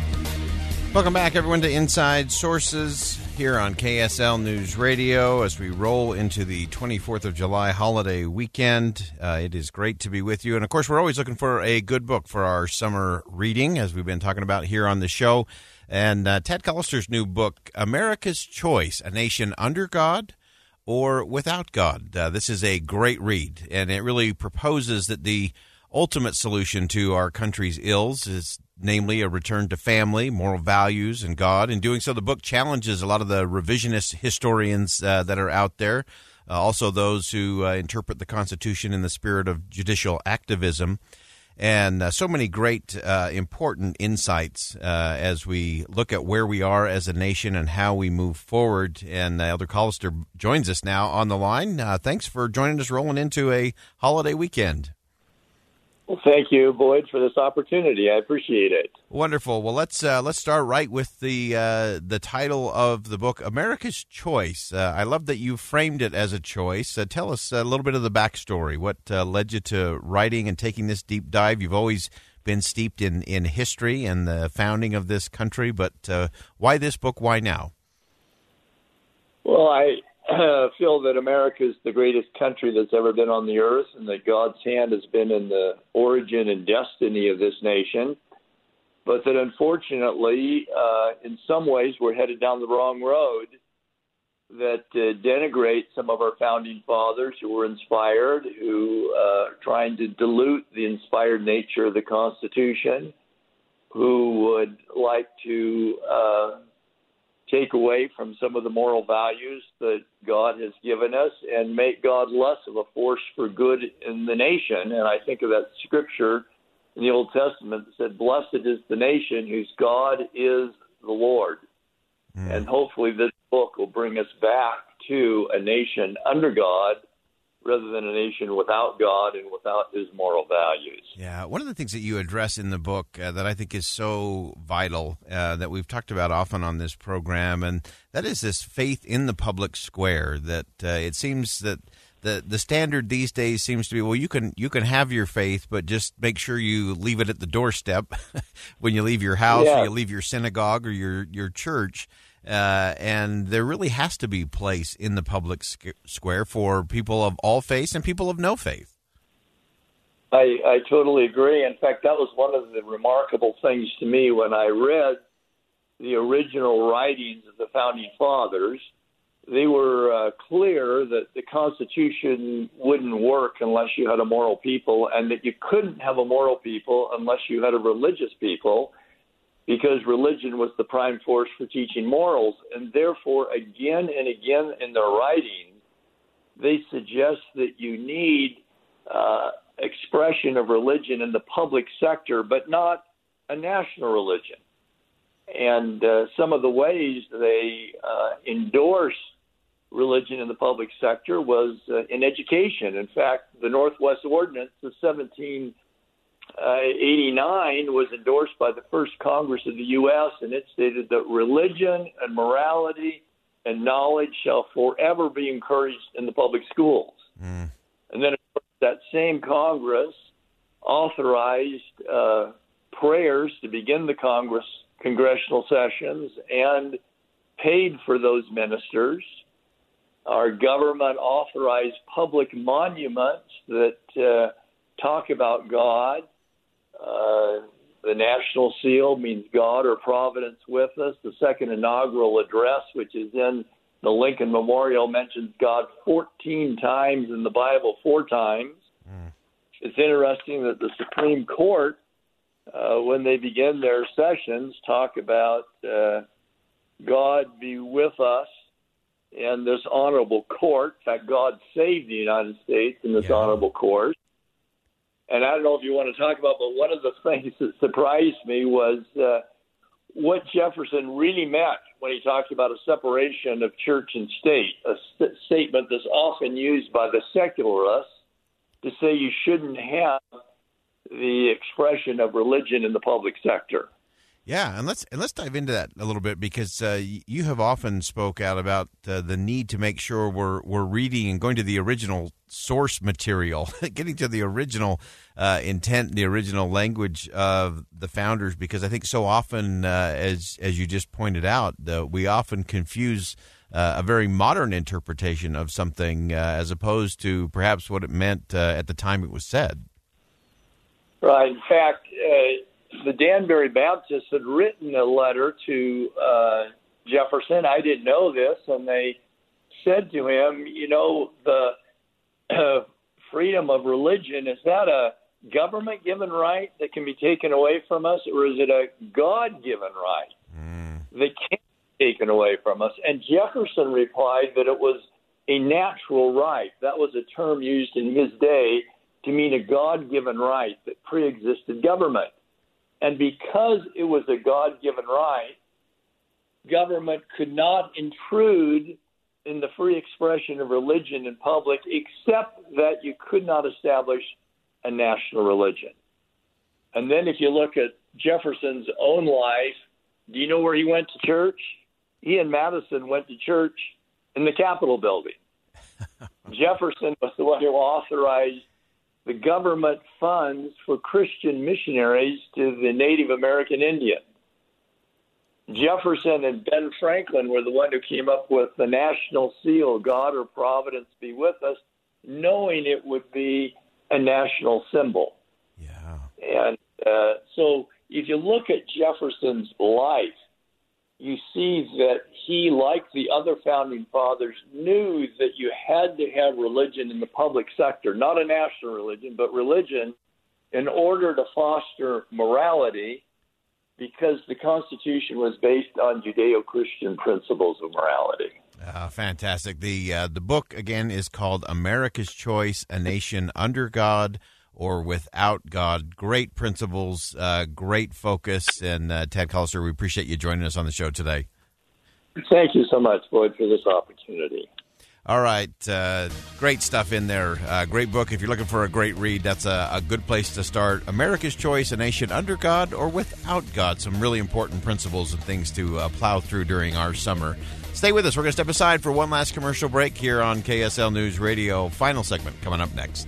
Welcome back, everyone, to Inside Sources here on KSL News Radio as we roll into the 24th of July holiday weekend. It is great to be with you. And, of course, we're always looking for a good book for our summer reading, as we've been talking about here on the show. And Ted Callister's new book, America's Choice, A Nation Under God or Without God. This is a great read, and it really proposes that the ultimate solution to our country's ills is namely a return to family, moral values, and God. In doing so, the book challenges a lot of the revisionist historians that are out there, also those who interpret the Constitution in the spirit of judicial activism, and so many great important insights as we look at where we are as a nation and how we move forward. And Elder Callister joins us now on the line. Thanks for joining us, rolling into a holiday weekend. Thank you, Boyd, for this opportunity. I appreciate it. Wonderful. Well, let's start right with the title of the book, America's Choice. I love that you framed it as a choice. Tell us a little bit of the backstory. What led you to writing and taking this deep dive? You've always been steeped in history and the founding of this country, but why this book? Why now? Well, I feel that America is the greatest country that's ever been on the earth, and that God's hand has been in the origin and destiny of this nation, but that unfortunately, in some ways, we're headed down the wrong road that denigrates some of our founding fathers who were inspired, who are trying to dilute the inspired nature of the Constitution, who would like to take away from some of the moral values that God has given us and make God less of a force for good in the nation. And I think of that scripture in the Old Testament that said, blessed is the nation whose God is the Lord. Mm. And hopefully this book will bring us back to a nation under God rather than a nation without God and without his moral values. Yeah, one of the things that you address in the book that I think is so vital that we've talked about often on this program, and that is this faith in the public square, that it seems that the standard these days seems to be, well, you can have your faith, but just make sure you leave it at the doorstep when you leave your house, yeah, or you leave your synagogue or your church. And there really has to be place in the public square for people of all faiths and people of no faith. I totally agree. In fact, that was one of the remarkable things to me when I read the original writings of the Founding Fathers. They were clear that the Constitution wouldn't work unless you had a moral people, and that you couldn't have a moral people unless you had a religious people, because religion was the prime force for teaching morals. And therefore, again and again in their writing, they suggest that you need expression of religion in the public sector, but not a national religion. And some of the ways they endorse religion in the public sector was in education. In fact, the Northwest Ordinance of 1789 was endorsed by the first Congress of the U.S., and it stated that religion and morality and knowledge shall forever be encouraged in the public schools. Mm. And then, of course, that same Congress authorized prayers to begin the congressional sessions and paid for those ministers. Our government authorized public monuments that talk about God. The national seal means God or providence with us. The second inaugural address, which is in the Lincoln Memorial, mentions God 14 times in the Bible 4 times. Mm. It's interesting that the Supreme Court when they begin their sessions, talk about God be with us and this honorable court. In fact, God saved the United States in this honorable court. And I don't know if you want to talk about, but one of the things that surprised me was what Jefferson really meant when he talked about a separation of church and state, a statement that's often used by the secularists to say you shouldn't have the expression of religion in the public sector. Yeah, and let's dive into that a little bit, because you have often spoke out about the need to make sure we're reading and going to the original source material, getting to the original intent, the original language of the founders, because I think so often, as you just pointed out, we often confuse a very modern interpretation of something as opposed to perhaps what it meant at the time it was said. Right. In fact, the Danbury Baptists had written a letter to Jefferson. I didn't know this, and they said to him, you know, the freedom of religion, is that a government-given right that can be taken away from us, or is it a God-given right that can't be taken away from us? And Jefferson replied that it was a natural right. That was a term used in his day to mean a God-given right that pre-existed government. And because it was a God-given right, government could not intrude in the free expression of religion in public, except that you could not establish a national religion. And then if you look at Jefferson's own life, do you know where he went to church? He and Madison went to church in the Capitol building. Jefferson was the one who authorized the government funds for Christian missionaries to the Native American Indians. Jefferson and Ben Franklin were the one who came up with the national seal, God or Providence be with us, knowing it would be a national symbol. Yeah. And so if you look at Jefferson's life, you see that he, like the other founding fathers, knew that you had to have religion in the public sector, not a national religion, but religion in order to foster morality, because the Constitution was based on Judeo-Christian principles of morality. Fantastic. The book, again, is called America's Choice, A Nation Under God or Without God. Great principles, great focus. And Ted Callister, we appreciate you joining us on the show today. Thank you so much, Boyd, for this opportunity. All right. Great stuff in there. Great book. If you're looking for a great read, that's a good place to start. America's Choice, A Nation Under God or Without God. Some really important principles and things to plow through during our summer. Stay with us. We're going to step aside for one last commercial break here on KSL News Radio. Final segment coming up next.